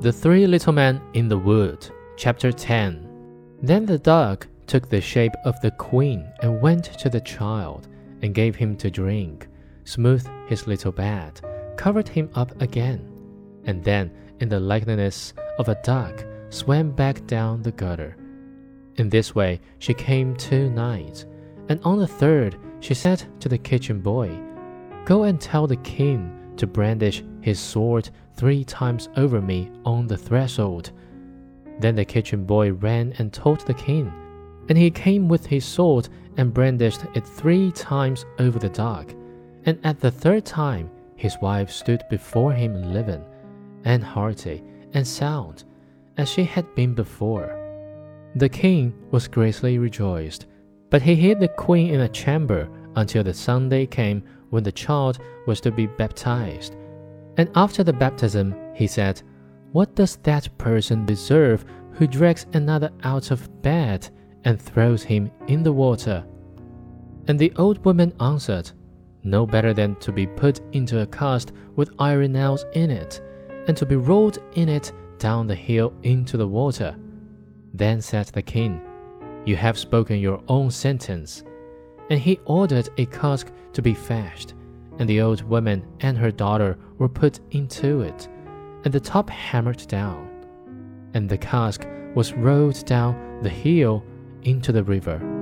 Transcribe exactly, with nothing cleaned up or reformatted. The Three Little Men in the Wood, Chapter ten. Then the dog took the shape of the queen and went to the child and gave him to drink, smoothed his little bed, covered him up again, and then, in the likeness of a duck, swam back down the gutter. In this way she came two nights, and on the third she said to the kitchen boy, "Go and tell the king to brandish his sword three times over me on the threshold." Then the kitchen boy ran and told the king, and he came with his sword and brandished it three times over the dog. And at the third time his wife stood before him living, and hearty, and sound, as she had been before. The king was greatly rejoiced, but he hid the queen in a chamber until the Sunday came when the child was to be baptized. And after the baptism he said, "What does that person deserve who drags another out of bed and throws him in the water?" And the old woman answered, "No better than to be put into a cask with iron nails in it, and to be rolled in it down the hill into the water." Then said the king, "You have spoken your own sentence." And he ordered a cask to be fetched, and the old woman and her daughter were put into it, and the top hammered down, and the cask was rolled down the hill into the river.